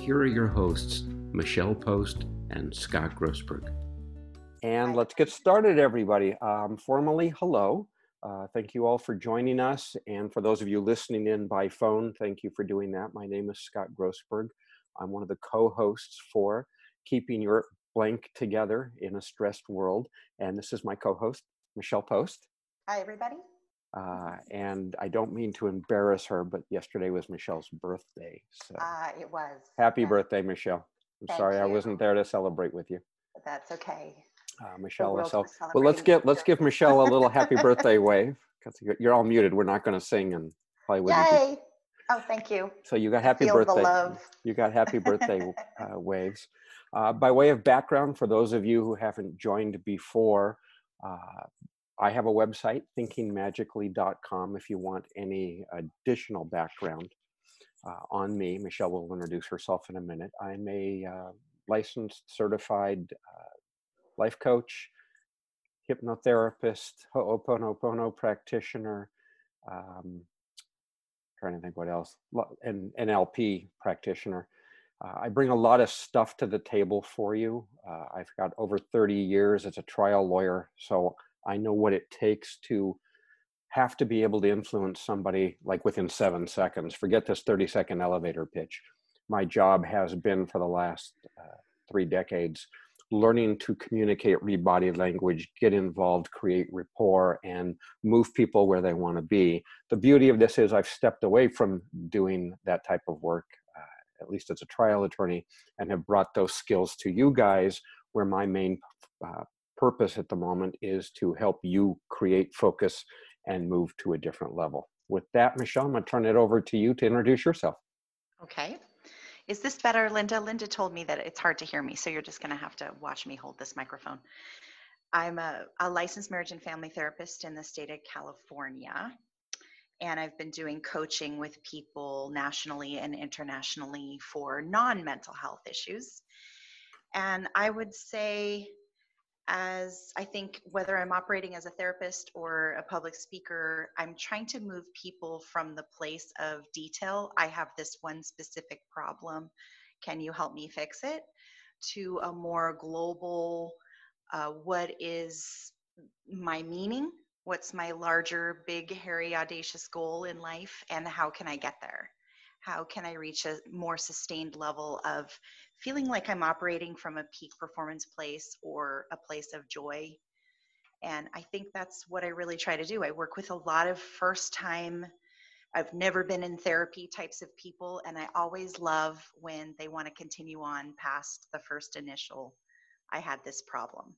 here are your hosts, Michelle Post and Scott Grossberg. And let's get started, everybody. Formally, hello. Thank you all for joining us. And for those of you listening in by phone, thank you for doing that. My name is Scott Grossberg. I'm one of the co-hosts for Keeping Your Blank Together in a Stressed World. And this is my co-host, Michelle Post. Hi, everybody. And I don't mean to embarrass her, but yesterday was Michelle's birthday. So it was. Happy birthday, Michelle. I'm sorry I wasn't there to celebrate with you. But that's okay. Michelle, well, let's give Michelle a little happy birthday wave, because you're all muted. We're not going to sing and play with you. Yay! Oh, thank you. So you got happy birthday. You got happy birthday waves. By way of background, for those of you who haven't joined before, I have a website, thinkingmagically.com, if you want any additional background on me. Michelle will introduce herself in a minute. I'm a licensed, certified life coach, hypnotherapist, Hō'oponopono practitioner, trying to think what else, an NLP practitioner. I bring a lot of stuff to the table for you. I've got over 30 years as a trial lawyer, so I know what it takes to have to be able to influence somebody like within 7 seconds. Forget this 30-second elevator pitch. My job has been for the last 3 decades learning to communicate, read body language, get involved, create rapport, and move people where they want to be. The beauty of this is I've stepped away from doing that type of work, at least as a trial attorney, and have brought those skills to you guys, where my main purpose at the moment is to help you create focus and move to a different level. With that, Michelle, I'm going to turn it over to you to introduce yourself. Okay. Is this better, Linda? Linda told me that it's hard to hear me, so you're just going to have to watch me hold this microphone. I'm a licensed marriage and family therapist in the state of California, and I've been doing coaching with people nationally and internationally for non-mental health issues. And I would say, as I think whether I'm operating as a therapist or a public speaker, I'm trying to move people from the place of detail, I have this one specific problem, can you help me fix it, to a more global, what is my meaning, what's my larger, big, hairy, audacious goal in life, and how can I get there? How can I reach a more sustained level of feeling like I'm operating from a peak performance place or a place of joy? And I think that's what I really try to do. I work with a lot of first time, I've never been in therapy types of people, and I always love when they want to continue on past the first initial, I had this problem,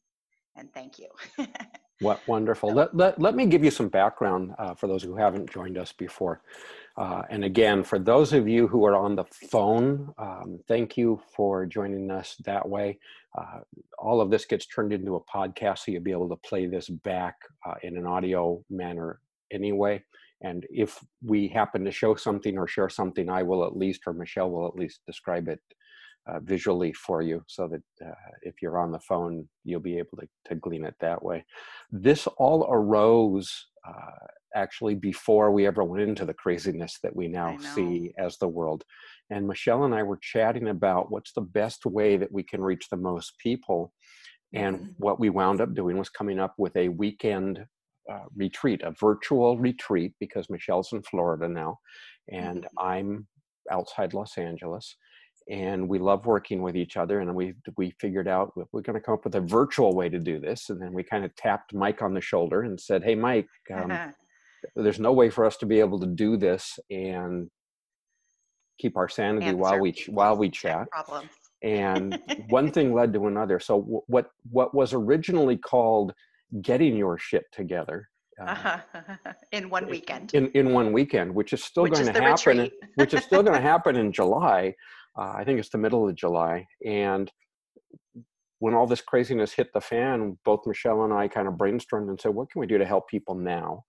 and thank you. What wonderful. Let me give you some background for those who haven't joined us before. And again, for those of you who are on the phone, thank you for joining us that way. All of this gets turned into a podcast, so you'll be able to play this back in an audio manner anyway. And if we happen to show something or share something, I will at least, or Michelle will at least, describe it visually for you, so that if you're on the phone, you'll be able to glean it that way. This all arose actually before we ever went into the craziness that we now see as the world. And Michelle and I were chatting about what's the best way that we can reach the most people. And what we wound up doing was coming up with a weekend retreat, a virtual retreat, because Michelle's in Florida now, and I'm outside Los Angeles. And we love working with each other, and we figured out we're going to come up with a virtual way to do this. And then we kind of tapped Mike on the shoulder and said, hey, Mike, there's no way for us to be able to do this and keep our sanity while we chat. And one thing led to another. So what was originally called Getting Your Shit Together, in one weekend, which is still going to happen in July, I think it's the middle of July. And when all this craziness hit the fan, both Michelle and I kind of brainstormed and said, what can we do to help people now?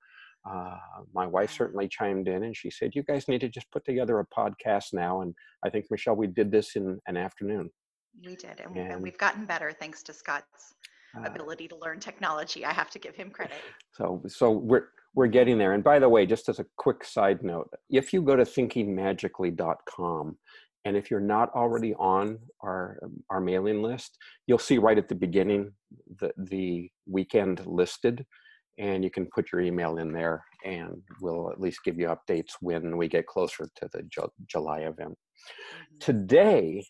My wife certainly chimed in and she said, you guys need to just put together a podcast now. And I think, Michelle, we did this in an afternoon. We did. And we've gotten better thanks to Scott's ability to learn technology. I have to give him credit. So we're getting there. And by the way, just as a quick side note, if you go to thinkingmagically.com, and if you're not already on our mailing list, you'll see right at the beginning the weekend listed, and you can put your email in there, and we'll at least give you updates when we get closer to the July event. Mm-hmm. Today,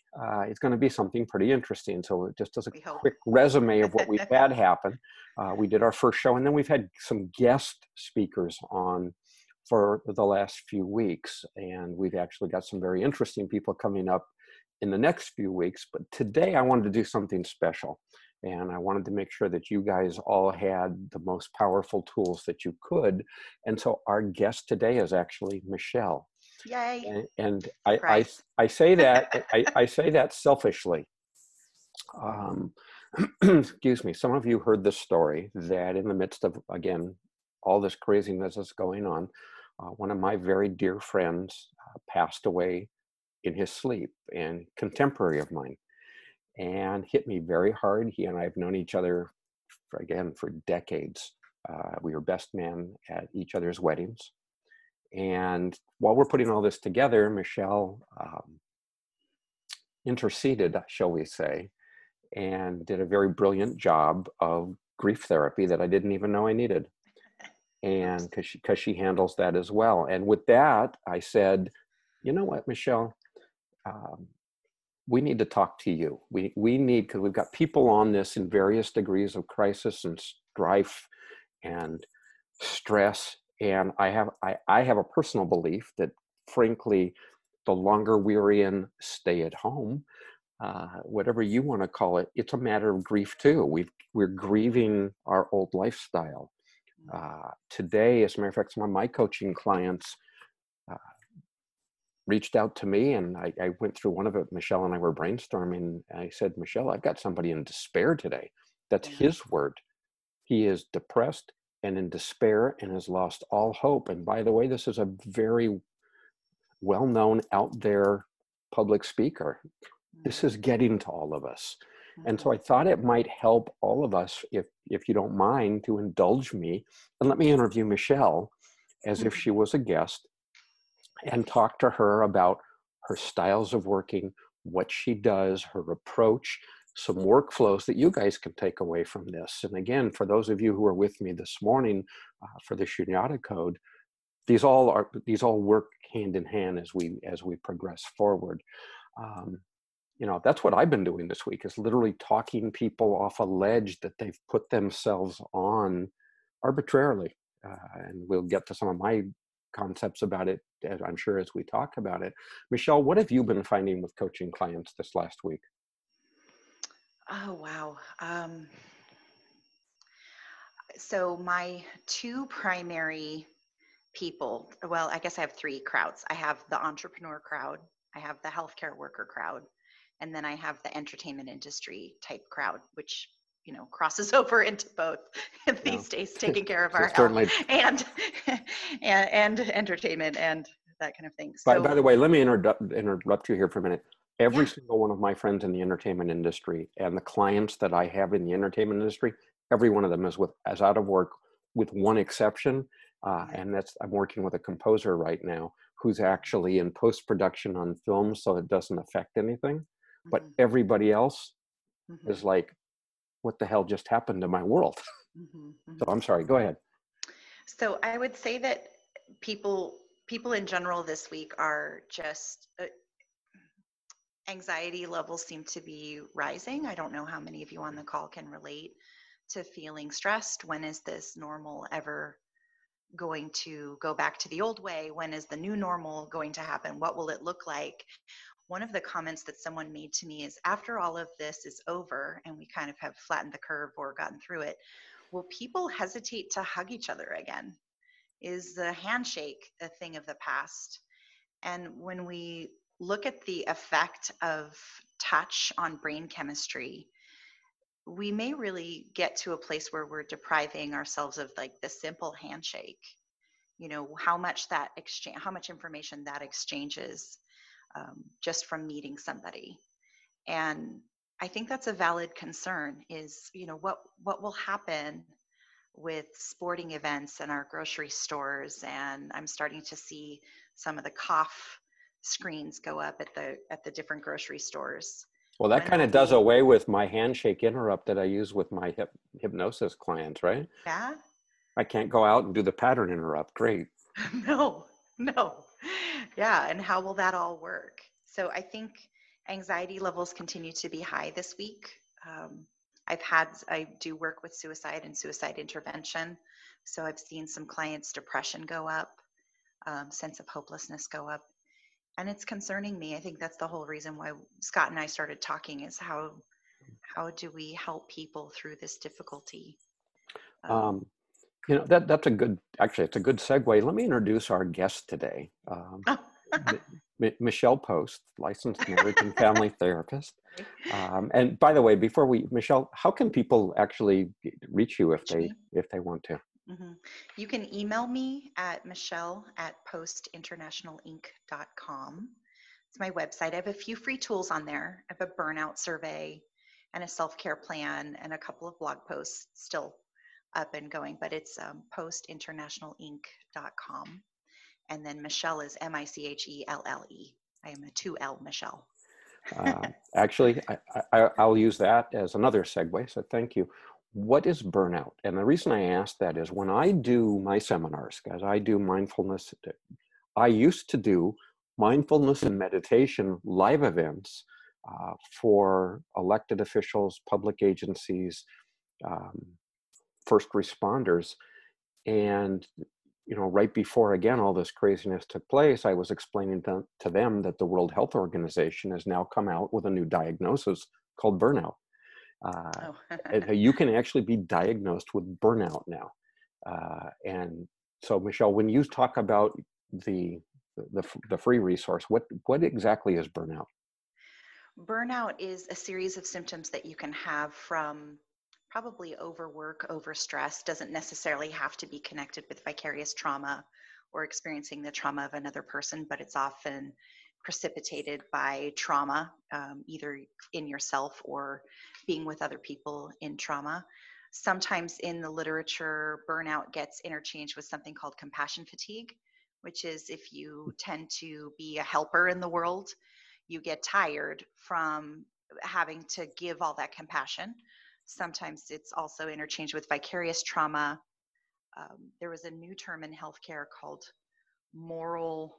it's going to be something pretty interesting. So just as a quick resume of what we've had happen, we did our first show, and then we've had some guest speakers on for the last few weeks, and we've actually got some very interesting people coming up in the next few weeks. But today I wanted to do something special, and I wanted to make sure that you guys all had the most powerful tools that you could. And so our guest today is actually Michelle. Yay. And I say that I say that selfishly. Excuse me. Some of you heard the story that in the midst of, again, all this craziness that's going on, one of my very dear friends passed away in his sleep, and contemporary of mine, and hit me very hard. He and I have known each other for decades. We were best man at each other's weddings. And while we're putting all this together, Michelle interceded, shall we say, and did a very brilliant job of grief therapy that I didn't even know I needed. And because she handles that as well. And with that, I said, you know what, Michelle, we need to talk to you. We need, because we've got people on this in various degrees of crisis and strife and stress. And I have a personal belief that, frankly, the longer we're in stay at home, whatever you want to call it, it's a matter of grief too. We're grieving our old lifestyle. Today, as a matter of fact, some of my coaching clients reached out to me, and I went through one of it. Michelle and I were brainstorming. I said, Michelle, I've got somebody in despair today. That's his word. He is depressed and in despair and has lost all hope. And by the way, this is a very well-known out there public speaker. This is getting to all of us. And so I thought it might help all of us, if you don't mind, to indulge me and let me interview Michelle as if she was a guest and talk to her about her styles of working, what she does, her approach, some workflows that you guys can take away from this. And again, for those of you who are with me this morning for the Shunyata Code, these all work hand in hand as we progress forward. You know, that's what I've been doing this week, is literally talking people off a ledge that they've put themselves on arbitrarily. And we'll get to some of my concepts about it, as I'm sure, as we talk about it. Michelle, what have you been finding with coaching clients this last week? Oh, wow. So my two primary people, well, I guess I have three crowds. I have the entrepreneur crowd, I have the healthcare worker crowd, and then I have the entertainment industry type crowd, which, you know, crosses over into both these days, taking care of our health and entertainment and that kind of thing. So, by the way, let me interrupt you here for a minute. Every single one of my friends in the entertainment industry and the clients that I have in the entertainment industry, every one of them is out of work, with one exception. And that's, I'm working with a composer right now who's actually in post-production on film, so it doesn't affect anything. But everybody else is like, what the hell just happened to my world? So I'm sorry, go ahead. So I would say that people in general this week are just, anxiety levels seem to be rising. I don't know how many of you on the call can relate to feeling stressed. When is this normal ever going to go back to the old way? When is the new normal going to happen? What will it look like? One of the comments that someone made to me is, after all of this is over and we kind of have flattened the curve or gotten through it, will people hesitate to hug each other again? Is the handshake a thing of the past? And when we look at the effect of touch on brain chemistry, we may really get to a place where we're depriving ourselves of like the simple handshake, you know, how much that exchange, how much information that exchanges just from meeting somebody. And I think that's a valid concern is, you know, what will happen with sporting events and our grocery stores. And I'm starting to see some of the cough screens go up at the different grocery stores. Well, that kind of does away with my handshake interrupt that I use with my hypnosis clients, right? Yeah. I can't go out and do the pattern interrupt. Great. No. Yeah. And how will that all work? So I think anxiety levels continue to be high this week. I do work with suicide and suicide intervention. So I've seen some clients' depression go up, sense of hopelessness go up. And it's concerning me. I think that's the whole reason why Scott and I started talking is how do we help people through this difficulty? You know, it's a good segue. Let me introduce our guest today. Michelle Post, licensed marriage and family therapist. And by the way, Michelle, how can people actually reach you if they want to? Mm-hmm. You can email me at michelle@postinternationalinc.com. It's my website. I have a few free tools on there. I have a burnout survey and a self-care plan and a couple of blog posts still up and going, but it's postinternationalinc.com. And then Michelle is Michelle. I am a 2L Michelle. Actually, I'll use that as another segue, so thank you. What is burnout? And the reason I ask that is when I do my seminars, guys, I do mindfulness. I used to do mindfulness and meditation live events for elected officials, public agencies, first responders. And, you know, right before, again, all this craziness took place, I was explaining to them that the World Health Organization has now come out with a new diagnosis called burnout. You can actually be diagnosed with burnout now. And so, Michelle, when you talk about the free resource, what exactly is burnout? Burnout is a series of symptoms that you can have from probably overwork, overstress, doesn't necessarily have to be connected with vicarious trauma or experiencing the trauma of another person, but it's often precipitated by trauma, either in yourself or being with other people in trauma. Sometimes in the literature, burnout gets interchanged with something called compassion fatigue, which is if you tend to be a helper in the world, you get tired from having to give all that compassion. Sometimes it's also interchanged with vicarious trauma. There was a new term in healthcare called moral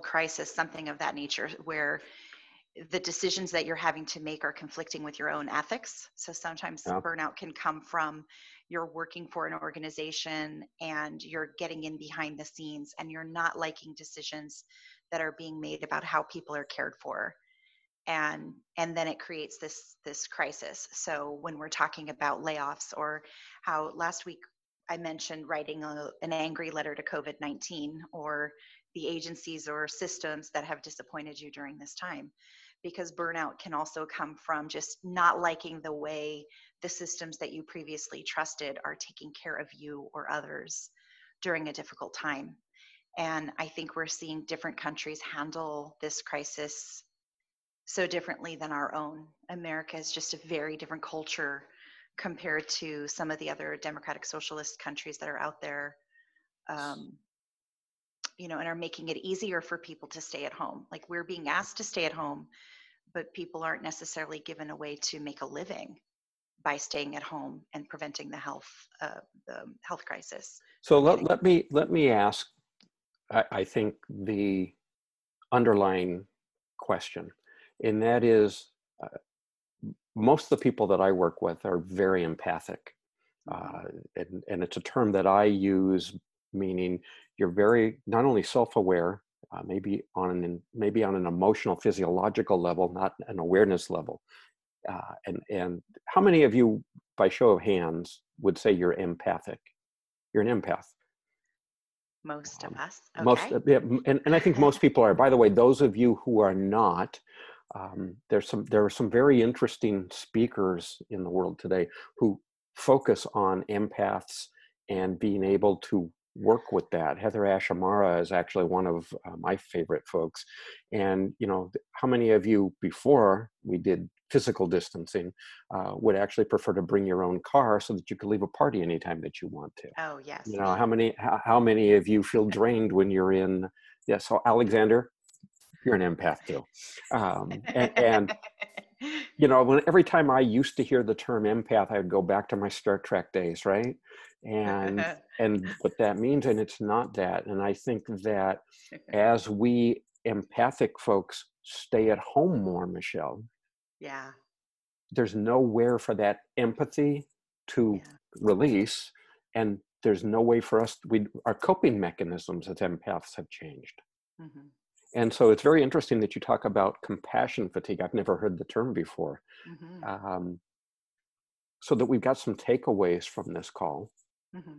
crisis, something of that nature, where the decisions that you're having to make are conflicting with your own ethics. So sometimes burnout can come from you're working for an organization and you're getting in behind the scenes and you're not liking decisions that are being made about how people are cared for. And then it creates this crisis. So when we're talking about layoffs or how last week I mentioned writing an angry letter to COVID-19 or the agencies or systems that have disappointed you during this time, because burnout can also come from just not liking the way the systems that you previously trusted are taking care of you or others during a difficult time. And I think we're seeing different countries handle this crisis so differently than our own. America is just a very different culture compared to some of the other democratic socialist countries that are out there. You know, and are making it easier for people to stay at home. Like we're being asked to stay at home, but people aren't necessarily given a way to make a living by staying at home and preventing the health crisis. So let me ask, I think, the underlying question, and that is, most of the people that I work with are very empathic, and it's a term that I use, meaning you're very not only self-aware, maybe on an emotional, physiological level, not an awareness level. And how many of you, by show of hands, would say you're empathic? You're an empath. Most of us. Okay. And I think most people are. By the way, those of you who are not, there are some very interesting speakers in the world today who focus on empaths and being able to work with that. Heather Ashamara is actually one of my favorite folks. And, you know, how many of you before we did physical distancing would actually prefer to bring your own car so that you could leave a party anytime that you want to? Oh, yes. You know, how many of you feel drained when you're in? Yeah, so Alexander, you're an empath too. And you know, every time I used to hear the term empath, I would go back to my Star Trek days, right? And what that means, and it's not that. And I think that as we empathic folks stay at home more, Michelle, yeah, there's nowhere for that empathy to release, and there's no way for us. Our coping mechanisms as empaths have changed. Mm-hmm. And so it's very interesting that you talk about compassion fatigue. I've never heard the term before. Mm-hmm. So that we've got some takeaways from this call. Mm-hmm.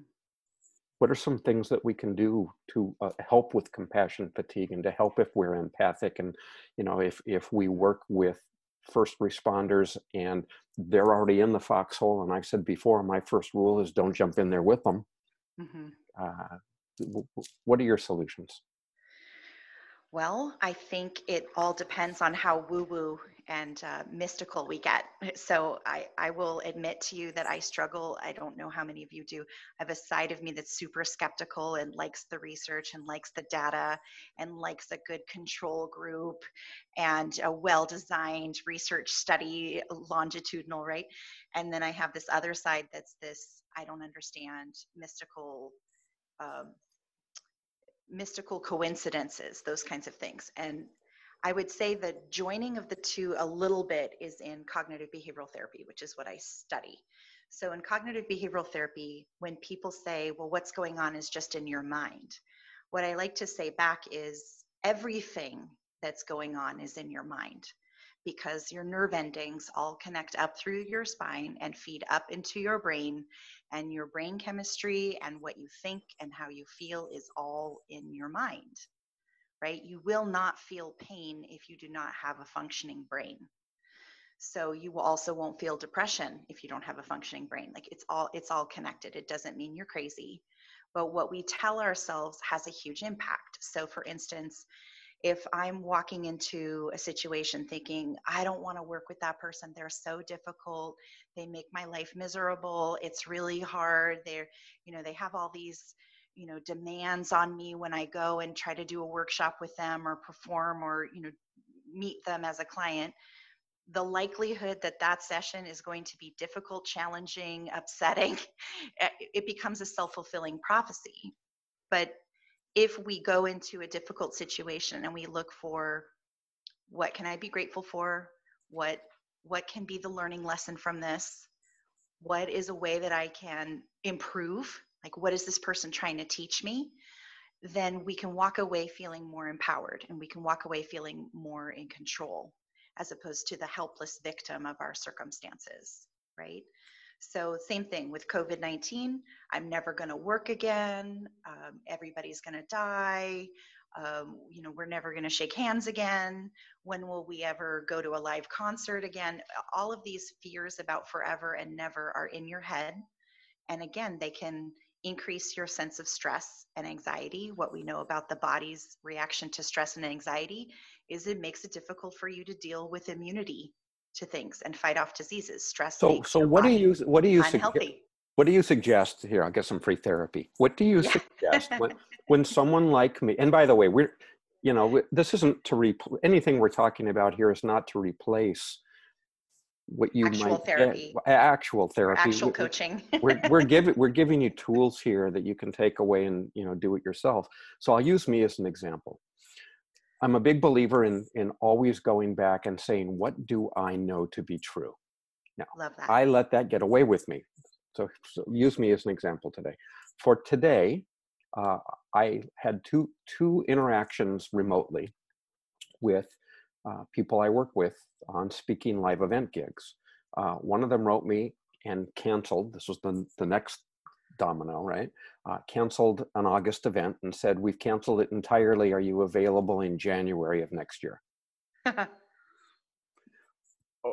What are some things that we can do to help with compassion fatigue, and to help if we're empathic, and, you know, if we work with first responders and they're already in the foxhole? And I've said before, my first rule is don't jump in there with them. Mm-hmm. What are your solutions? Well, I think it all depends on how woo-woo and mystical we get. So I will admit to you that I struggle. I don't know how many of you do. I have a side of me that's super skeptical and likes the research and likes the data and likes a good control group and a well-designed research study, longitudinal, right? And then I have this other side that's this, I don't understand, mystical coincidences, those kinds of things. And I would say the joining of the two a little bit is in cognitive behavioral therapy, which is what I study. So in cognitive behavioral therapy, when people say, well, what's going on is just in your mind, what I like to say back is everything that's going on is in your mind, because your nerve endings all connect up through your spine and feed up into your brain, and your brain chemistry and what you think and how you feel is all in your mind, right? You will not feel pain if you do not have a functioning brain. So you also won't feel depression if you don't have a functioning brain. Like it's all connected. It doesn't mean you're crazy, but what we tell ourselves has a huge impact. So for instance, if I'm walking into a situation thinking, I don't want to work with that person, they're so difficult, they make my life miserable, it's really hard, they have all these, demands on me when I go and try to do a workshop with them or perform or, meet them as a client, the likelihood that session is going to be difficult, challenging, upsetting, it becomes a self-fulfilling prophecy. But if we go into a difficult situation and we look for, what can I be grateful for? What can be the learning lesson from this? What is a way that I can improve? Like, what is this person trying to teach me? Then we can walk away feeling more empowered, and we can walk away feeling more in control, as opposed to the helpless victim of our circumstances, right? So same thing with COVID-19, I'm never going to work again, everybody's going to die, we're never going to shake hands again, when will we ever go to a live concert again? All of these fears about forever and never are in your head. And again, they can increase your sense of stress and anxiety. What we know about the body's reaction to stress and anxiety is it makes it difficult for you to deal with immunity to things and fight off diseases. Stress. So what do you suggest here? I'll get some free therapy. What do you suggest when someone like me, and by the way, this isn't to replace anything we're talking about here is not to replace what you actual therapy, actual coaching. we're giving you tools here that you can take away and, do it yourself. So I'll use me as an example. I'm a big believer in always going back and saying, what do I know to be true? Now, I let that get away with me. So use me as an example today. For today, I had two interactions remotely with people I work with on speaking live event gigs. One of them wrote me and canceled. This was the next domino, right? Canceled an August event and said, we've canceled it entirely. Are you available in January of next year?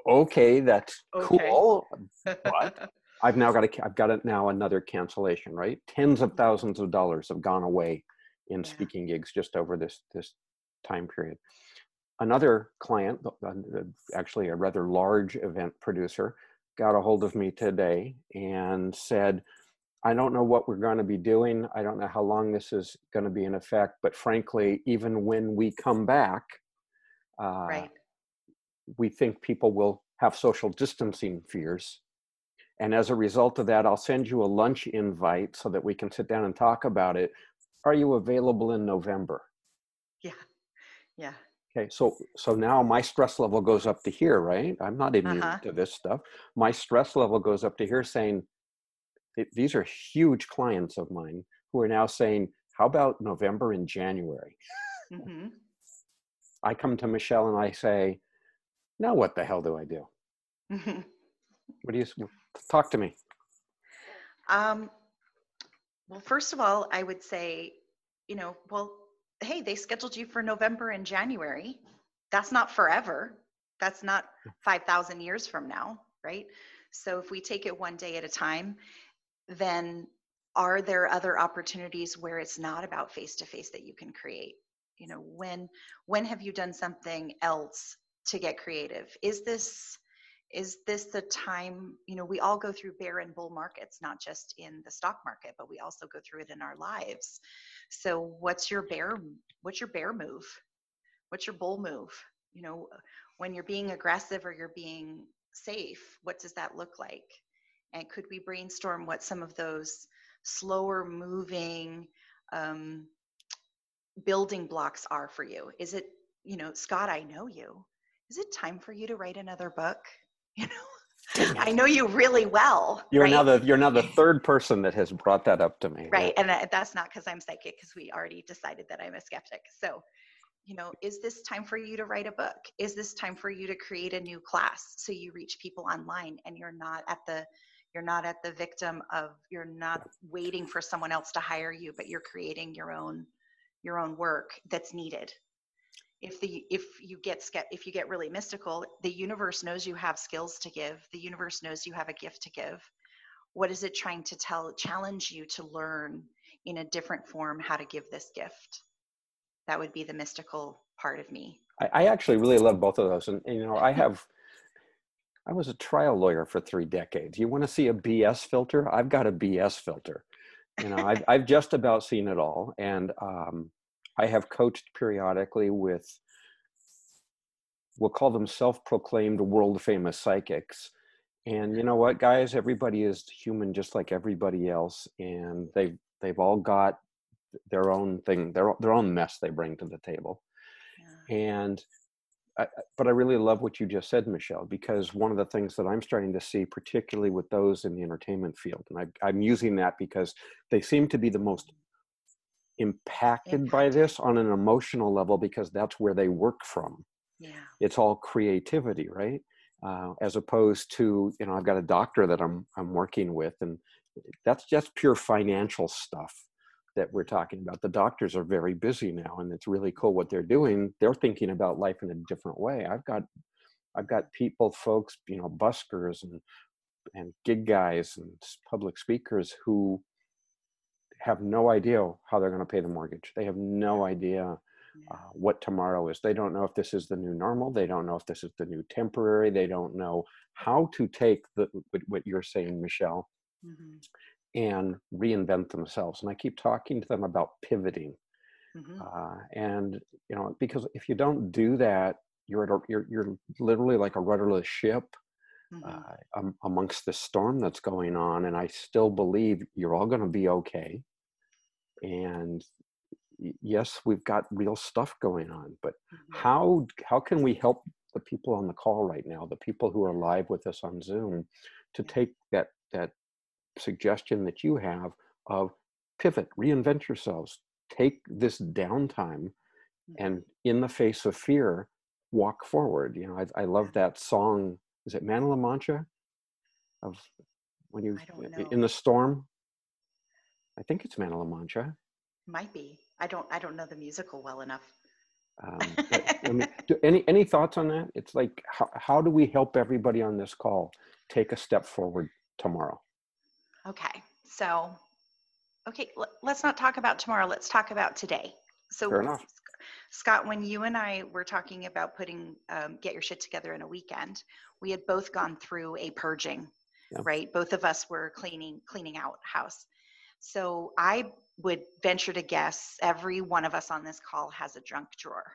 Okay, that's cool, but I've now got to, another cancellation, right? Tens of thousands of dollars have gone away in speaking gigs just over this time period. Another client, actually a rather large event producer, got a hold of me today and said, I don't know what we're going to be doing. I don't know how long this is going to be in effect, but frankly, even when we come back, we think people will have social distancing fears. And as a result of that, I'll send you a lunch invite so that we can sit down and talk about it. Are you available in November? Yeah. Okay, so now my stress level goes up to here, right? I'm not immune to this stuff. My stress level goes up to here saying, these are huge clients of mine who are now saying, how about November and January? Mm-hmm. I come to Michelle and I say, now what the hell do I do? Mm-hmm. Talk to me. Well, first of all, I would say, hey, they scheduled you for November and January. That's not forever. That's not 5,000 years from now, right? So if we take it one day at a time, then are there other opportunities where it's not about face-to-face that you can create? When have you done something else to get creative? Is this the time? We all go through bear and bull markets, not just in the stock market, but we also go through it in our lives. So what's your bear move? What's your bull move? When you're being aggressive or you're being safe, what does that look like? And could we brainstorm what some of those slower moving building blocks are for you? Is it, Scott, I know you. Is it time for you to write another book? I know you really well. You're now the third person that has brought that up to me. Right. And that's not because I'm psychic, because we already decided that I'm a skeptic. So, is this time for you to write a book? Is this time for you to create a new class so you reach people online and you're not waiting for someone else to hire you, but you're creating your own work that's needed. If you get really mystical, the universe knows you have skills to give. The universe knows you have a gift to give. What is it trying to challenge you to learn in a different form how to give this gift? That would be the mystical part of me. I actually really love both of those. And I was a trial lawyer for 3 decades. You want to see a BS filter? I've got a BS filter. I've just about seen it all. And, I have coached periodically with, we'll call them self-proclaimed world-famous psychics. And you know what, guys? Everybody is human just like everybody else. And they've all got their own thing, their own mess they bring to the table. Yeah. But I really love what you just said, Michelle, because one of the things that I'm starting to see, particularly with those in the entertainment field, and I'm using that because they seem to be the most impacted by this on an emotional level, because that's where they work from. Yeah, it's all creativity, right? As opposed to, I've got a doctor that I'm working with, and that's just pure financial stuff that we're talking about. The doctors are very busy now, and it's really cool what they're doing. They're thinking about life in a different way. I've got people, folks, buskers and gig guys and public speakers who have no idea how they're going to pay the mortgage. They have no idea what tomorrow is. They don't know if this is the new normal. They don't know if this is the new temporary. They don't know how to take what you're saying, Michelle, mm-hmm. and reinvent themselves. And I keep talking to them about pivoting. Mm-hmm. Because if you don't do that, you're literally like a rudderless ship. Mm-hmm. Amongst the storm that's going on, and I still believe you're all going to be okay. And yes, we've got real stuff going on, but mm-hmm. how can we help the people on the call right now, the people who are live with us on Zoom, to take that suggestion that you have of pivot, reinvent yourselves, take this downtime, mm-hmm. and in the face of fear, walk forward. I love that song. Is it Man of La Mancha? Of when you in the storm? I think it's Man of La Mancha. Might be. I don't know the musical well enough. Any thoughts on that? It's like, how do we help everybody on this call take a step forward tomorrow? Okay. So, let's not talk about tomorrow. Let's talk about today. So fair enough. Scott, when you and I were talking about putting get your shit together in a weekend, we had both gone through a purging, yeah. Right? Both of us were cleaning out house. So I would venture to guess every one of us on this call has a junk drawer.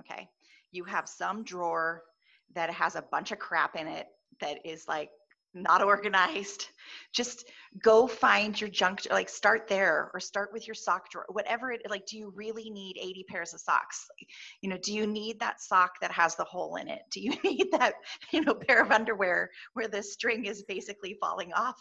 Okay. You have some drawer that has a bunch of crap in it that is like not organized. Just go find your junk, like start there, or start with your sock drawer, whatever it, like, do you really need 80 pairs of socks? You know, do you need that sock that has the hole in it? Do you need that, pair of underwear where the string is basically falling off,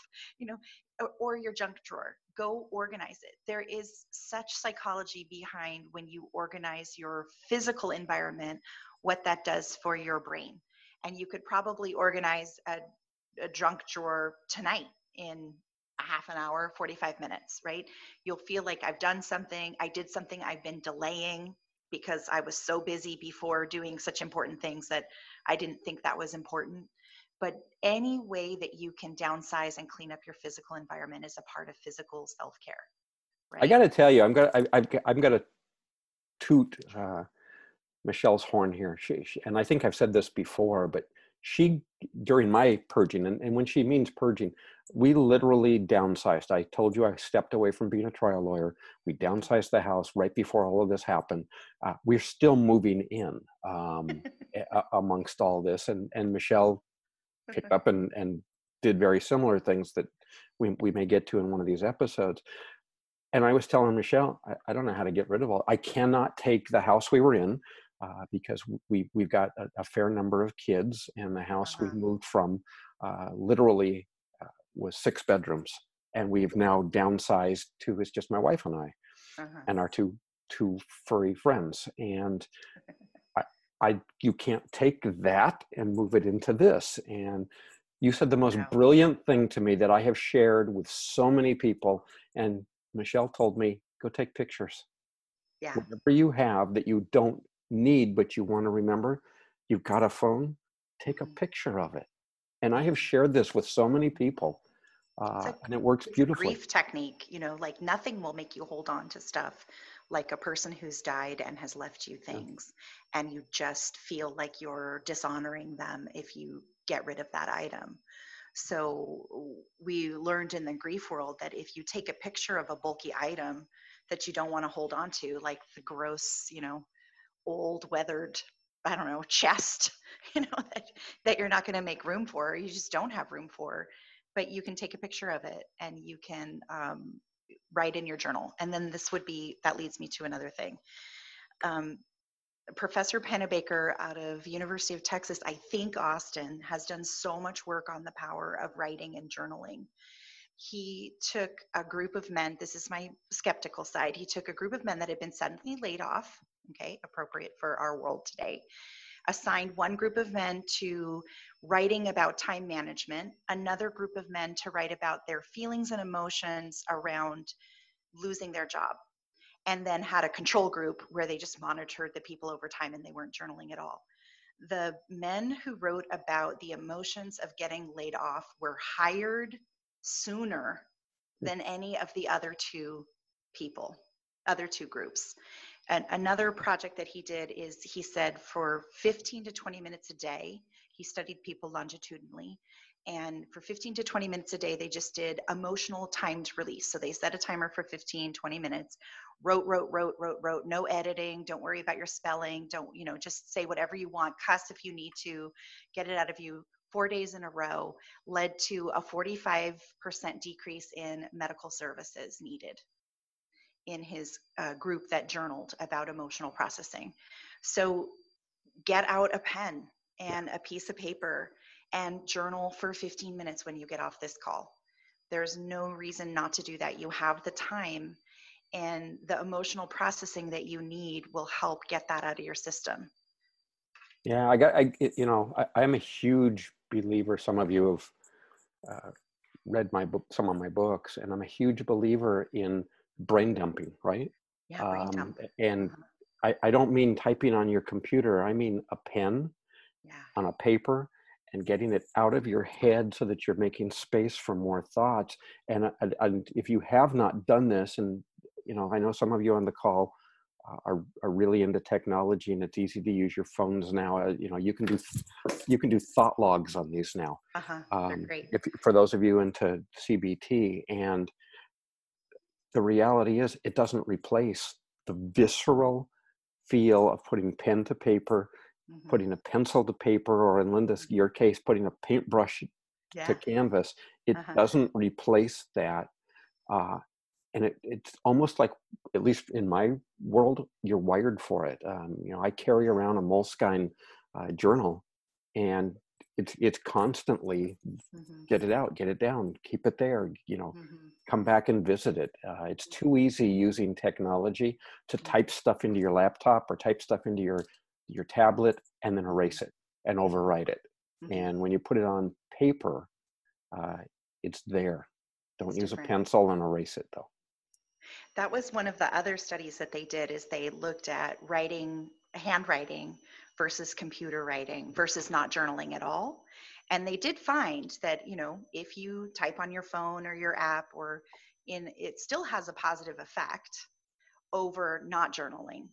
or your junk drawer? Go organize it. There is such psychology behind when you organize your physical environment, what that does for your brain. And you could probably organize a junk drawer tonight in a half an hour, 45 minutes, right? You'll feel like I did something I've been delaying because I was so busy before doing such important things that I didn't think that was important. But any way that you can downsize and clean up your physical environment is a part of physical self-care. Right? I got to tell you, I'm gonna toot Michelle's horn here. She and I think I've said this before, but she, during my purging, and when she means purging, we literally downsized. I told you I stepped away from being a trial lawyer. We downsized the house right before all of this happened. We're still moving in amongst all this. And Michelle picked up and did very similar things that we may get to in one of these episodes. And I was telling Michelle, I don't know how to get rid of all. I cannot take the house we were in. Because we've got a fair number of kids, and the house we moved from literally was 6 bedrooms, and we've now downsized to it's just my wife and I, and our two furry friends. And you can't take that and move it into this. And you said the most brilliant thing to me that I have shared with so many people. And Michelle told me, go take pictures. Yeah. Whatever you have that you don't need but you want to remember, you've got a phone, take a picture of it. And I have shared this with so many people, and it works beautifully. Grief technique, like nothing will make you hold on to stuff like a person who's died and has left you things, and you just feel like you're dishonoring them if you get rid of that item. So we learned in the grief world that if you take a picture of a bulky item that you don't want to hold on to, like the gross, old weathered, I don't know, chest, that you're not going to make room for, you just don't have room for, but you can take a picture of it, and you can write in your journal. And then that leads me to another thing. Professor Pennebaker out of University of Texas, I think Austin, has done so much work on the power of writing and journaling. He took a group of men, this is my skeptical side, he took a group of men that had been suddenly laid off, okay, appropriate for our world today, assigned one group of men to writing about time management, another group of men to write about their feelings and emotions around losing their job, and then had a control group where they just monitored the people over time and they weren't journaling at all. The men who wrote about the emotions of getting laid off were hired sooner than any of the other two groups. And another project that he did is, he said, for 15 to 20 minutes a day, he studied people longitudinally, and for 15 to 20 minutes a day, they just did emotional timed release. So they set a timer for 15, 20 minutes, wrote, no editing, don't worry about your spelling, don't, just say whatever you want, cuss if you need to, get it out of you. 4 days in a row led to a 45% decrease in medical services needed in his group that journaled about emotional processing. So get out a pen and a piece of paper and journal for 15 minutes when you get off this call. There's no reason not to do that. You have the time, and the emotional processing that you need will help get that out of your system. Yeah, I'm a huge believer, some of you have read my book, some of my books, and I'm a huge believer in brain dumping, right? Yeah, brain dumping. And I don't mean typing on your computer. I mean a pen on a paper and getting it out of your head so that you're making space for more thoughts. And if you have not done this, and you know, I know some of you on the call are really into technology, and it's easy to use your phones now. You know, you can do thought logs on these now. Great. For those of you into CBT, and the reality is, it doesn't replace the visceral feel of putting pen to paper, putting a pencil to paper, or in Linda's your case, putting a paintbrush to canvas. It doesn't replace that. And it's almost like, at least in my world, you're wired for it. You know, I carry around a Moleskine journal, and it's constantly get it out, get it down, keep it there, you know, come back and visit it. It's too easy using technology to type stuff into your laptop or type stuff into your tablet and then erase it and overwrite it. And when you put it on paper, it's there. Don't use a pencil and erase it, though. That was one of the other studies that they did, is they looked at writing, handwriting versus computer writing versus not journaling at all. And they did find that, you know, if you type on your phone or your app or it still has a positive effect over not journaling,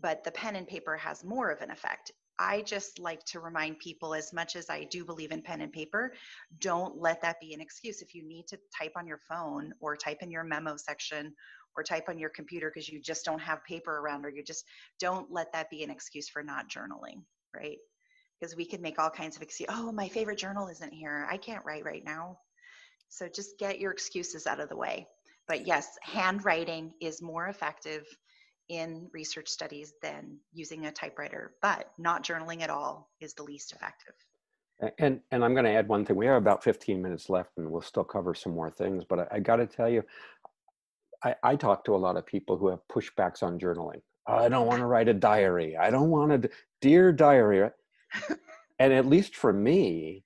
but the pen and paper has more of an effect. I just like to remind people, as much as I do believe in pen and paper, don't let that be an excuse. If you need to type on your phone or type in your memo section or type on your computer because you just don't have paper around, or you just don't let that be an excuse for not journaling, right? Because we can make all kinds of excuses. Oh, my favorite journal isn't here. I can't write right now. So just get your excuses out of the way. But yes, handwriting is more effective in research studies than using a typewriter, but not journaling at all is the least effective. And I'm going to add one thing. We have about 15 minutes left, and we'll still cover some more things, but I got to tell you, I talk to a lot of people who have pushbacks on journaling. I don't want to write a diary. I don't want to, dear diary. And at least for me,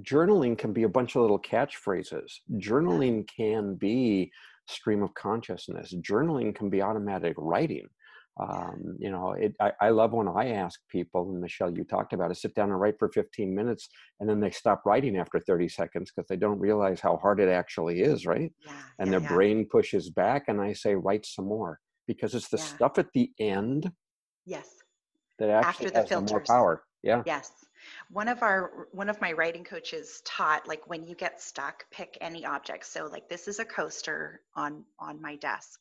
journaling can be a bunch of little catchphrases. Journaling can be stream of consciousness. Journaling can be automatic writing. You know, I love when I ask people, and Michelle, you talked about it, sit down and write for 15 minutes, and then they stop writing after 30 seconds because they don't realize how hard it actually is, right? And their brain pushes back, and I say, write some more, because it's the stuff at the end that actually after the has filters. More power. One of my writing coaches taught, like, when you get stuck, pick any object. So like, this is a coaster on my desk.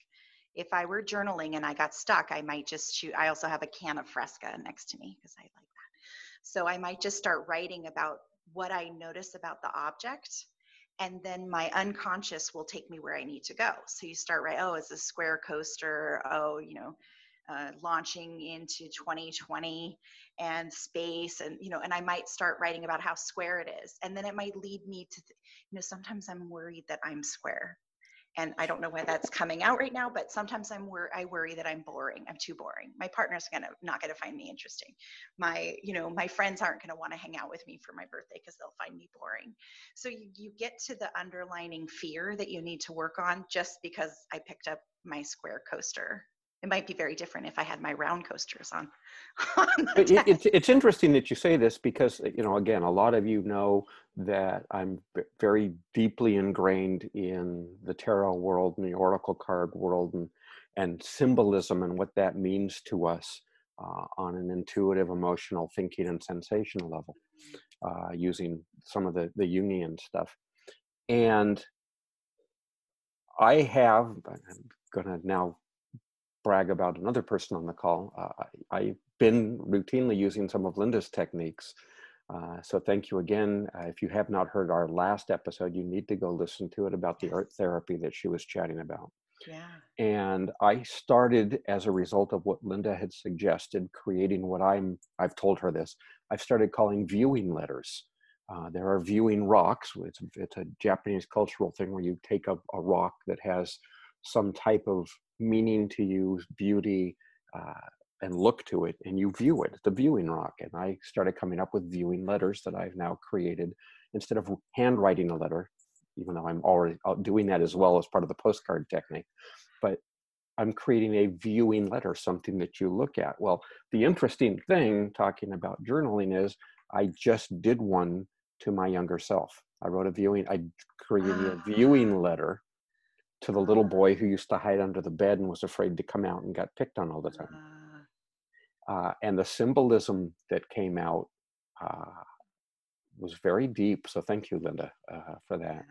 If I were journaling and I got stuck, I might just shoot. I also have a can of Fresca next to me because I like that. So I might just start writing about what I notice about the object, and then my unconscious will take me where I need to go. So you start writing, oh, it's a square coaster. Oh, you know, launching into 2020 and space, and you know, and I might start writing about how square it is, and then it might lead me to you know, sometimes I'm worried that I'm square, and I don't know why that's coming out right now, but sometimes I worry that I'm boring, I'm too boring, my partner's not gonna find me interesting, my you know, my friends aren't gonna want to hang out with me for my birthday because they'll find me boring. So you get to the underlining fear that you need to work on. Just because I picked up my square coaster, it might be very different if I had my round coasters on the deck. It's interesting that you say this, because, you know, again, a lot of you know that I'm very deeply ingrained in the tarot world and the oracle card world, and symbolism and what that means to us on an intuitive, emotional, thinking, and sensational level, using some of the Jungian stuff. And I'm going to now brag about another person on the call. I've been routinely using some of Linda's techniques. So thank you again. If you have not heard our last episode, you need to go listen to it about the art therapy that she was chatting about. Yeah. And I started, as a result of what Linda had suggested, creating what I've told her this, I've started calling viewing letters. There are viewing rocks. It's a Japanese cultural thing where you take a rock that has some type of meaning to you, beauty, and look to it, and you view it, the viewing rock. And I started coming up with viewing letters that I've now created. Instead of handwriting a letter, even though I'm already doing that as well as part of the postcard technique. But I'm creating a viewing letter, something that you look at. Well, the interesting thing talking about journaling is I just did one to my younger self. I created a viewing letter to the little boy who used to hide under the bed and was afraid to come out and got picked on all the time. And the symbolism that came out was very deep. So thank you, Linda, for that.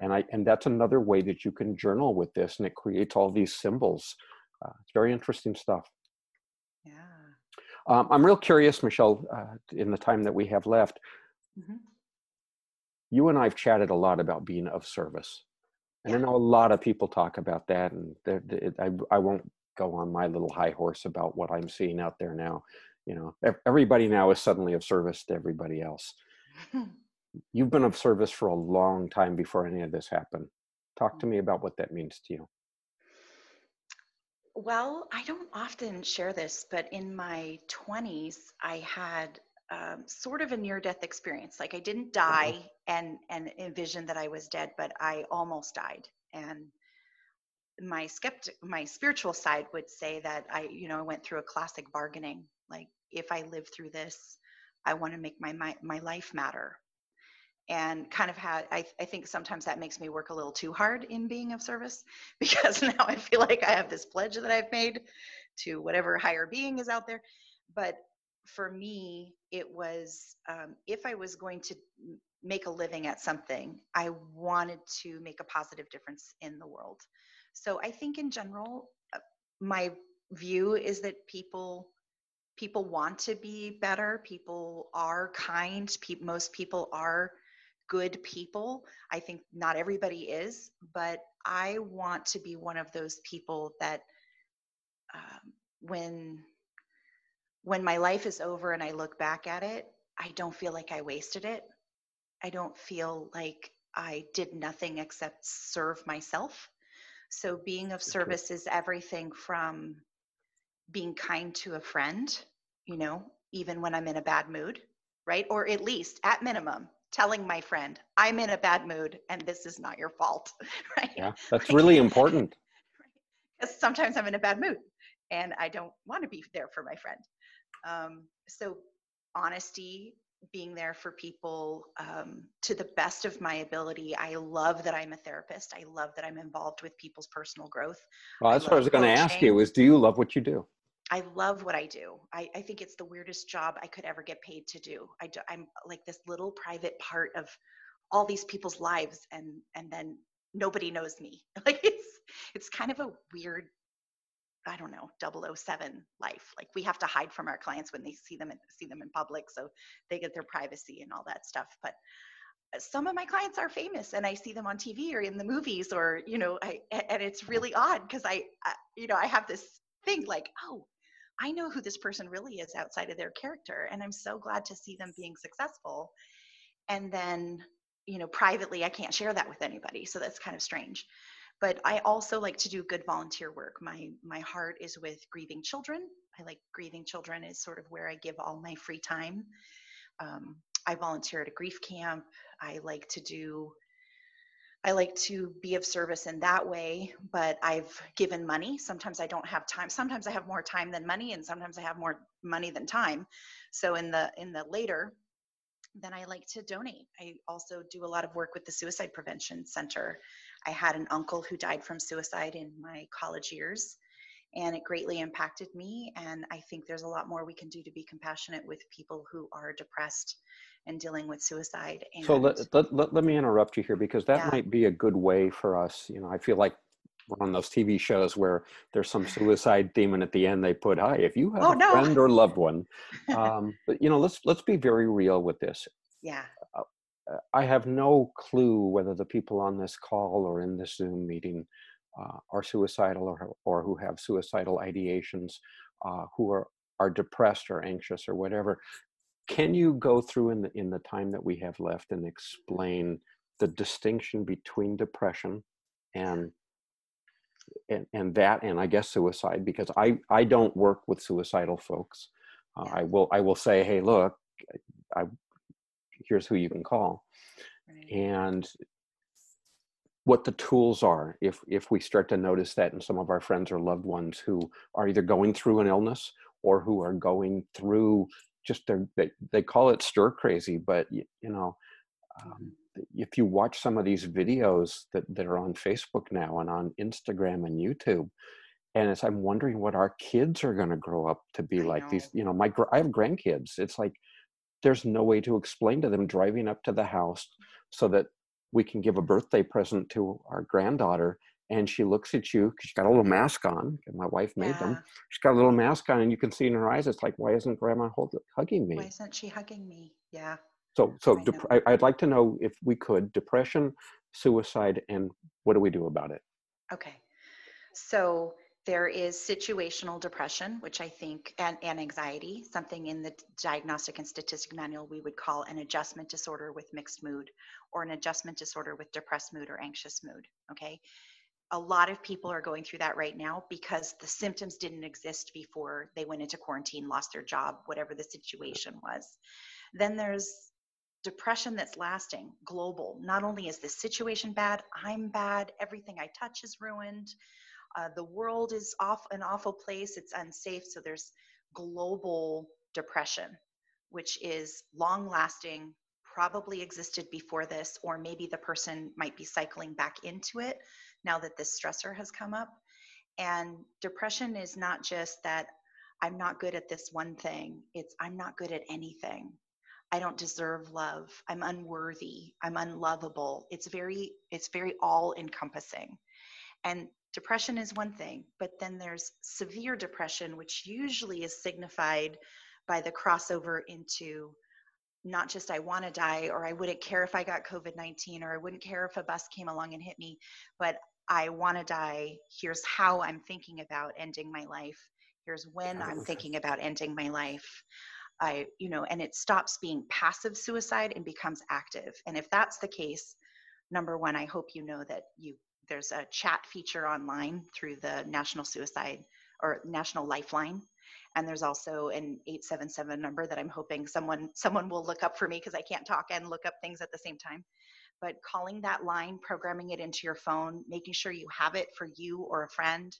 And that's another way that you can journal with this, and it creates all these symbols. It's very interesting stuff. Yeah. I'm real curious, Michelle, in the time that we have left, mm-hmm. you and I've chatted a lot about being of service. And I know a lot of people talk about that, and I won't go on my little high horse about what I'm seeing out there now. You know, everybody now is suddenly of service to everybody else. You've been of service for a long time before any of this happened. Talk to me about what that means to you. Well, I don't often share this, but in my 20s, I had sort of a near-death experience. Like I didn't die and envision that I was dead, but I almost died. And my spiritual side would say that I went through a classic bargaining. Like if I live through this, I want to make my life matter. And kind of had, I think sometimes that makes me work a little too hard in being of service, because now I feel like I have this pledge that I've made to whatever higher being is out there. But for me, it was, if I was going to make a living at something, I wanted to make a positive difference in the world. So I think in general, my view is that people want to be better. People are kind. Most people are good people. I think not everybody is, but I want to be one of those people that when my life is over and I look back at it, I don't feel like I wasted it. I don't feel like I did nothing except serve myself. So being of service is everything from being kind to a friend, even when I'm in a bad mood, right? Or at least at minimum, telling my friend, I'm in a bad mood and this is not your fault, right? Yeah, that's really important. Because sometimes I'm in a bad mood and I don't want to be there for my friend. So honesty, being there for people to the best of my ability. I love that I'm a therapist. I love that I'm involved with people's personal growth. Well, that's what I was going to ask you is, do you love what you do? I love what I do. I think it's the weirdest job I could ever get paid to do. I'm like this little private part of all these people's lives, and then nobody knows me. Like it's kind of a weird, I don't know, 007 life. Like we have to hide from our clients when they see them in public, so they get their privacy and all that stuff. But some of my clients are famous, and I see them on TV or in the movies, or and it's really odd because I have this thing like, oh, I know who this person really is outside of their character, and I'm so glad to see them being successful. And then privately, I can't share that with anybody, so that's kind of strange. But I also like to do good volunteer work. My heart is with grieving children. I like grieving children is sort of where I give all my free time. I volunteer at a grief camp. I like to be of service in that way, but I've given money. Sometimes I don't have time. Sometimes I have more time than money, and sometimes I have more money than time. So in the later, then I like to donate. I also do a lot of work with the Suicide Prevention Center. I had an uncle who died from suicide in my college years, and it greatly impacted me. And I think there's a lot more we can do to be compassionate with people who are depressed and dealing with suicide. And so let me interrupt you here, because that might be a good way for us. I feel like we're on those TV shows where there's some suicide demon at the end. They put, hi, if you have a friend or loved one, but let's be very real with this. Yeah. I have no clue whether the people on this call or in this Zoom meeting are suicidal or who have suicidal ideations, who are depressed or anxious or whatever. Can you go through in the time that we have left and explain the distinction between depression and I guess suicide, because I don't work with suicidal folks. I will say, hey, look, here's who you can call. Right. And what the tools are if we start to notice that in some of our friends or loved ones who are either going through an illness or who are going through just their, they call it stir crazy, but if you watch some of these videos that are on Facebook now and on Instagram and YouTube, and it's, I'm wondering what our kids are going to grow up to be like. These, I have grandkids. It's like, there's no way to explain to them driving up to the house so that we can give a birthday present to our granddaughter. And she looks at you, 'cause she's got a little mask on. My wife made them. She's got a little mask on and you can see in her eyes, it's like, why isn't grandma hugging me? Why isn't she hugging me? Yeah. So I'd like to know if we could, depression, suicide, and what do we do about it? Okay. So there is situational depression, which I think, and anxiety, something in the Diagnostic and Statistic Manual we would call an adjustment disorder with mixed mood, or an adjustment disorder with depressed mood or anxious mood, okay? A lot of people are going through that right now because the symptoms didn't exist before they went into quarantine, lost their job, whatever the situation was. Then there's depression that's lasting, global. Not only is the situation bad, I'm bad, everything I touch is ruined. The world is an awful place. It's unsafe. So there's global depression, which is long lasting, probably existed before this, or maybe the person might be cycling back into it now that this stressor has come up. And depression is not just that I'm not good at this one thing. It's I'm not good at anything. I don't deserve love. I'm unworthy. I'm unlovable. It's very all encompassing. And depression is one thing, but then there's severe depression, which usually is signified by the crossover into not just I want to die, or I wouldn't care if I got COVID-19, or I wouldn't care if a bus came along and hit me, but I want to die. Here's how I'm thinking about ending my life. Here's when I'm thinking about ending my life. And it stops being passive suicide and becomes active. And if that's the case, number one, I hope you know that there's a chat feature online through the National Suicide or National Lifeline. And there's also an 877 number that I'm hoping someone will look up for me, because I can't talk and look up things at the same time. But calling that line, programming it into your phone, making sure you have it for you or a friend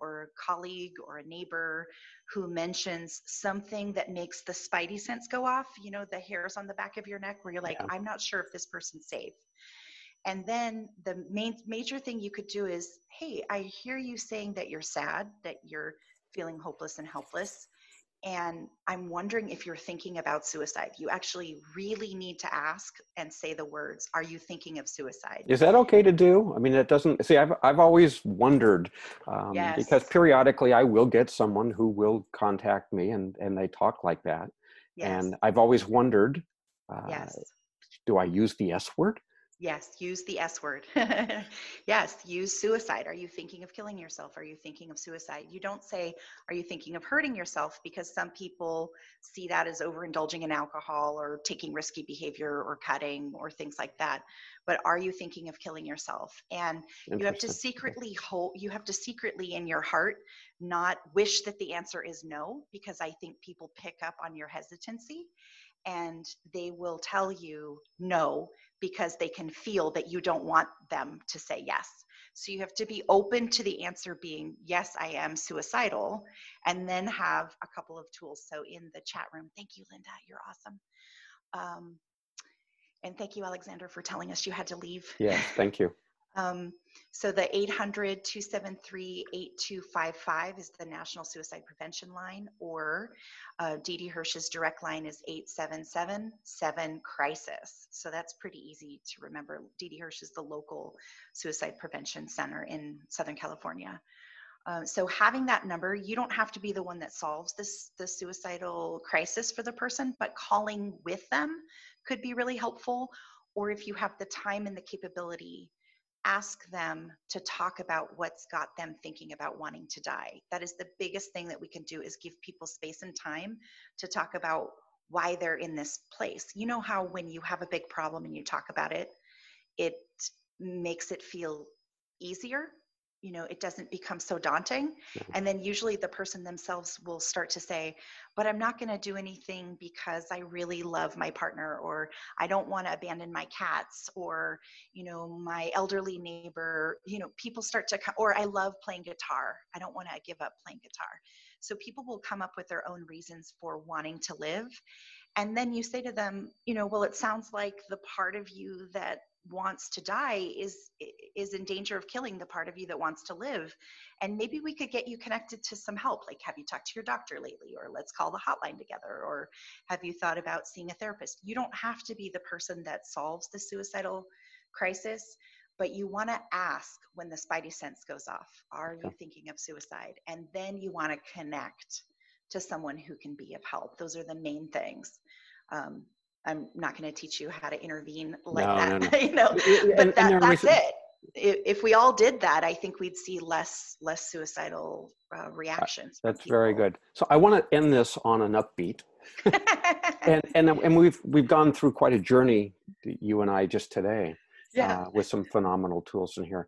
or a colleague or a neighbor who mentions something that makes the spidey sense go off, the hairs on the back of your neck where you're like, I'm not sure if this person's safe. And then the major thing you could do is, hey, I hear you saying that you're sad, that you're feeling hopeless and helpless. And I'm wondering if you're thinking about suicide. You actually really need to ask and say the words, are you thinking of suicide? Is that okay to do? I mean, it doesn't, I've always wondered, because periodically I will get someone who will contact me and they talk like that. Yes. And I've always wondered, do I use the S word? Yes, use the S word. Yes, use suicide. Are you thinking of killing yourself? Are you thinking of suicide? You don't say, are you thinking of hurting yourself? Because some people see that as overindulging in alcohol or taking risky behavior or cutting or things like that. But are you thinking of killing yourself? And you have to secretly in your heart, not wish that the answer is no, because I think people pick up on your hesitancy and they will tell you no, because they can feel that you don't want them to say yes. So you have to be open to the answer being, yes, I am suicidal, and then have a couple of tools. So in the chat room, thank you, Linda, you're awesome. And thank you, Alexander, for telling us you had to leave. Yeah, thank you. So the 800-273-8255 is the National Suicide Prevention Line, or D.D. Hirsch's direct line is 877-7-CRISIS. So that's pretty easy to remember. D.D. Hirsch is the local suicide prevention center in Southern California. So having that number, you don't have to be the one that solves the suicidal crisis for the person, but calling with them could be really helpful. Or if you have the time and the capability, ask them to talk about what's got them thinking about wanting to die. That is the biggest thing that we can do, is give people space and time to talk about why they're in this place. You know how when you have a big problem and you talk about it, it makes it feel easier you know, it doesn't become so daunting. And then usually the person themselves will start to say, but I'm not going to do anything because I really love my partner, or I don't want to abandon my cats, or, you know, my elderly neighbor, you know, people start to, or I love playing guitar. I don't want to give up playing guitar. So people will come up with their own reasons for wanting to live. And then you say to them, you know, well, it sounds like the part of you that wants to die is in danger of killing the part of you that wants to live. And maybe we could get you connected to some help. Like, have you talked to your doctor lately? Or let's call the hotline together. Or have you thought about seeing a therapist? You don't have to be the person that solves the suicidal crisis, but you want to ask when the spidey sense goes off, are you thinking of suicide? And then you want to connect to someone who can be of help. Those are the main things. I'm not going to teach you how to intervene like no. you know, but that's it. If we all did that, I think we'd see less suicidal reactions. That's very good. So I want to end this on an upbeat, and we've gone through quite a journey, you and I, just today, with some phenomenal tools in here.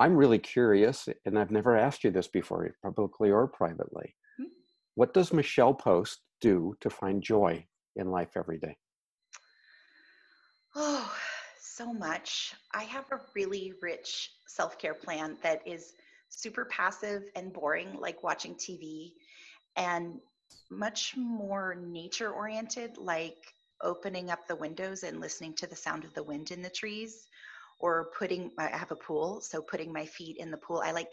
I'm really curious, and I've never asked you this before, publicly or privately. Mm-hmm. What does Michelle Post do to find joy in life every day? Oh, so much. I have a really rich self-care plan that is super passive and boring, like watching TV, and much more nature-oriented, like opening up the windows and listening to the sound of the wind in the trees, or I have a pool, so putting my feet in the pool. I like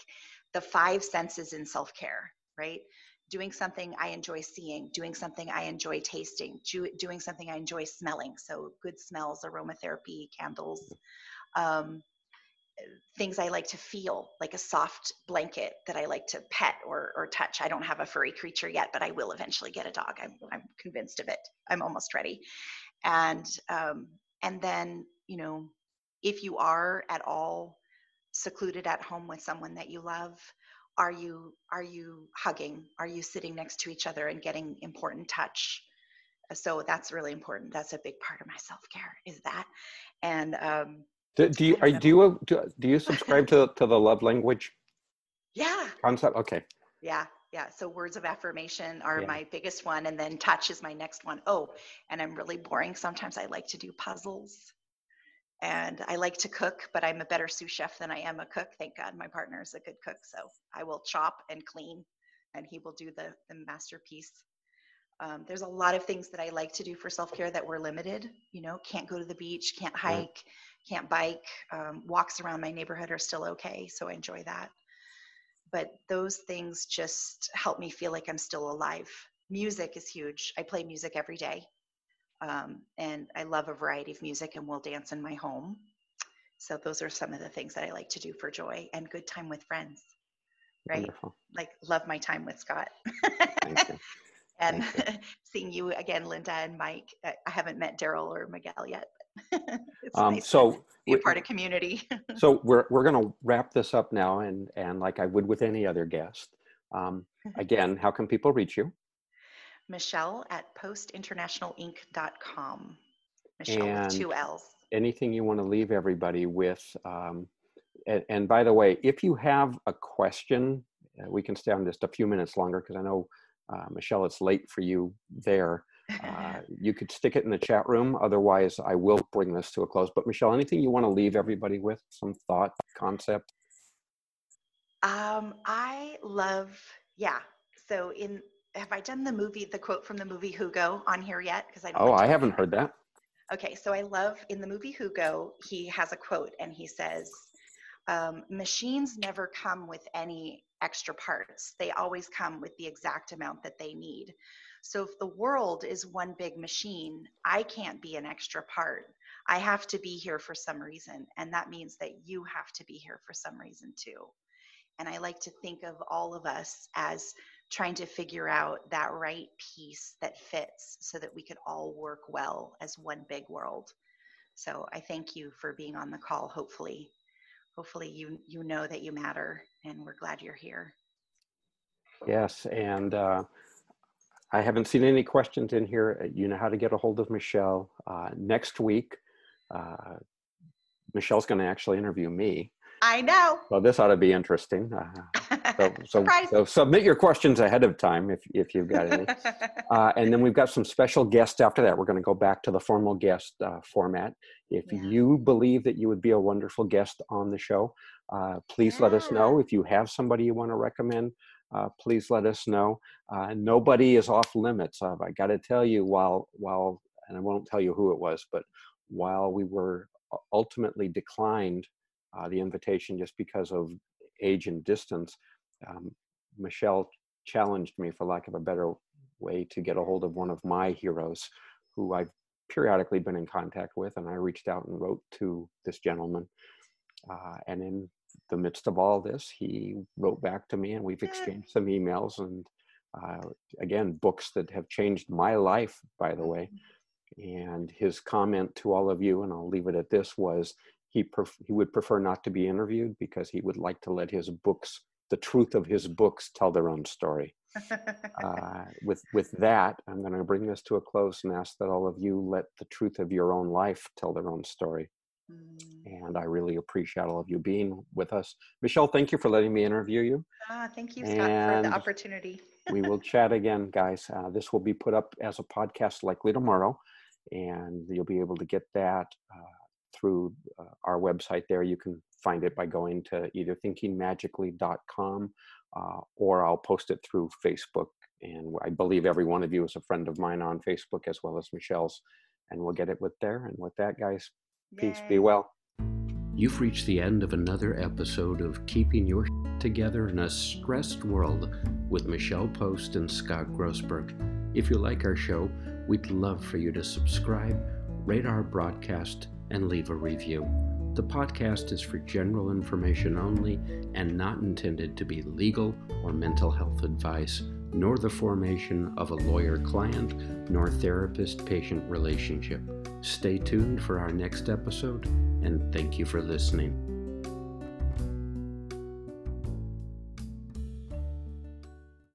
the five senses in self-care, right? Doing something I enjoy seeing, doing something I enjoy tasting, doing something I enjoy smelling. So good smells, aromatherapy, candles, things I like to feel, like a soft blanket that I like to pet or touch. I don't have a furry creature yet, but I will eventually get a dog. I'm convinced of it. I'm almost ready. And then, you know, if you are at all secluded at home with someone that you love, are you hugging? Are you sitting next to each other and getting important touch? So that's really important. That's a big part of my self-care, is that. And do you subscribe to the love language? Yeah. Concept. Okay. Yeah. So words of affirmation are my biggest one, and then touch is my next one. Oh, and I'm really boring. Sometimes I like to do puzzles. And I like to cook, but I'm a better sous chef than I am a cook. Thank God my partner is a good cook. So I will chop and clean, and he will do the masterpiece. There's a lot of things that I like to do for self-care that were limited. You know, can't go to the beach, can't hike, can't bike. Walks around my neighborhood are still okay, so I enjoy that. But those things just help me feel like I'm still alive. Music is huge. I play music every day. And I love a variety of music and will dance in my home. So those are some of the things that I like to do for joy, and good time with friends, right? Wonderful. Like, love my time with Scott. Thank you. And Thank you. Seeing you again, Linda and Mike. I haven't met Daryl or Miguel yet. It's nice to be a part of community. So we're going to wrap this up now, and like I would with any other guest. Again, how can people reach you? Michelle at postinternationalinc.com. Michelle and with two L's. Anything you want to leave everybody with? And by the way, if you have a question, we can stay on just a few minutes longer, because I know, Michelle, it's late for you there. You could stick it in the chat room. Otherwise, I will bring this to a close. But Michelle, anything you want to leave everybody with? Some thought, concept? So have I done the quote from the movie Hugo on here yet? Because I haven't heard that. Okay, so I love, in the movie Hugo, he has a quote, and he says, machines never come with any extra parts. They always come with the exact amount that they need. So if the world is one big machine, I can't be an extra part. I have to be here for some reason, and that means that you have to be here for some reason too. And I like to think of all of us as trying to figure out that right piece that fits, so that we could all work well as one big world. So I thank you for being on the call. Hopefully you know that you matter, and we're glad you're here. Yes, and I haven't seen any questions in here. You know how to get a hold of Michelle. Next week, Michelle's going to actually interview me. I know. Well, this ought to be interesting. So submit your questions ahead of time if you've got any. And then we've got some special guests after that. We're going to go back to the formal guest format. If you believe that you would be a wonderful guest on the show, please let us know. If you have somebody you want to recommend, please let us know. Nobody is off limits. I got to tell you, while and I won't tell you who it was, but while we were ultimately declined the invitation just because of age and distance, Michelle challenged me, for lack of a better way, to get a hold of one of my heroes who I've periodically been in contact with, and I reached out and wrote to this gentleman. And in the midst of all this, he wrote back to me, and we've exchanged some emails and again, books that have changed my life, by the way. And his comment to all of you, and I'll leave it at this, was he would prefer not to be interviewed because he would like to let his books, the truth of his books, tell their own story. With that, I'm going to bring this to a close and ask that all of you let the truth of your own life tell their own story. And I really appreciate all of you being with us. Michelle, thank you for letting me interview you. Thank you, Scott, and for the opportunity. We will chat again, guys. This will be put up as a podcast likely tomorrow, and you'll be able to get that through our website there. You can find it by going to either thinkingmagically.com or I'll post it through Facebook. And I believe every one of you is a friend of mine on Facebook as well as Michelle's, and we'll get it with there. And with that, guys, peace, be well. You've reached the end of another episode of Keeping Your Together in a Stressed World with Michelle Post and Scott Grossberg. If you like our show, we'd love for you to subscribe, rate our broadcast, and leave a review. The podcast is for general information only and not intended to be legal or mental health advice, nor the formation of a lawyer-client, nor therapist-patient relationship. Stay tuned for our next episode, and thank you for listening.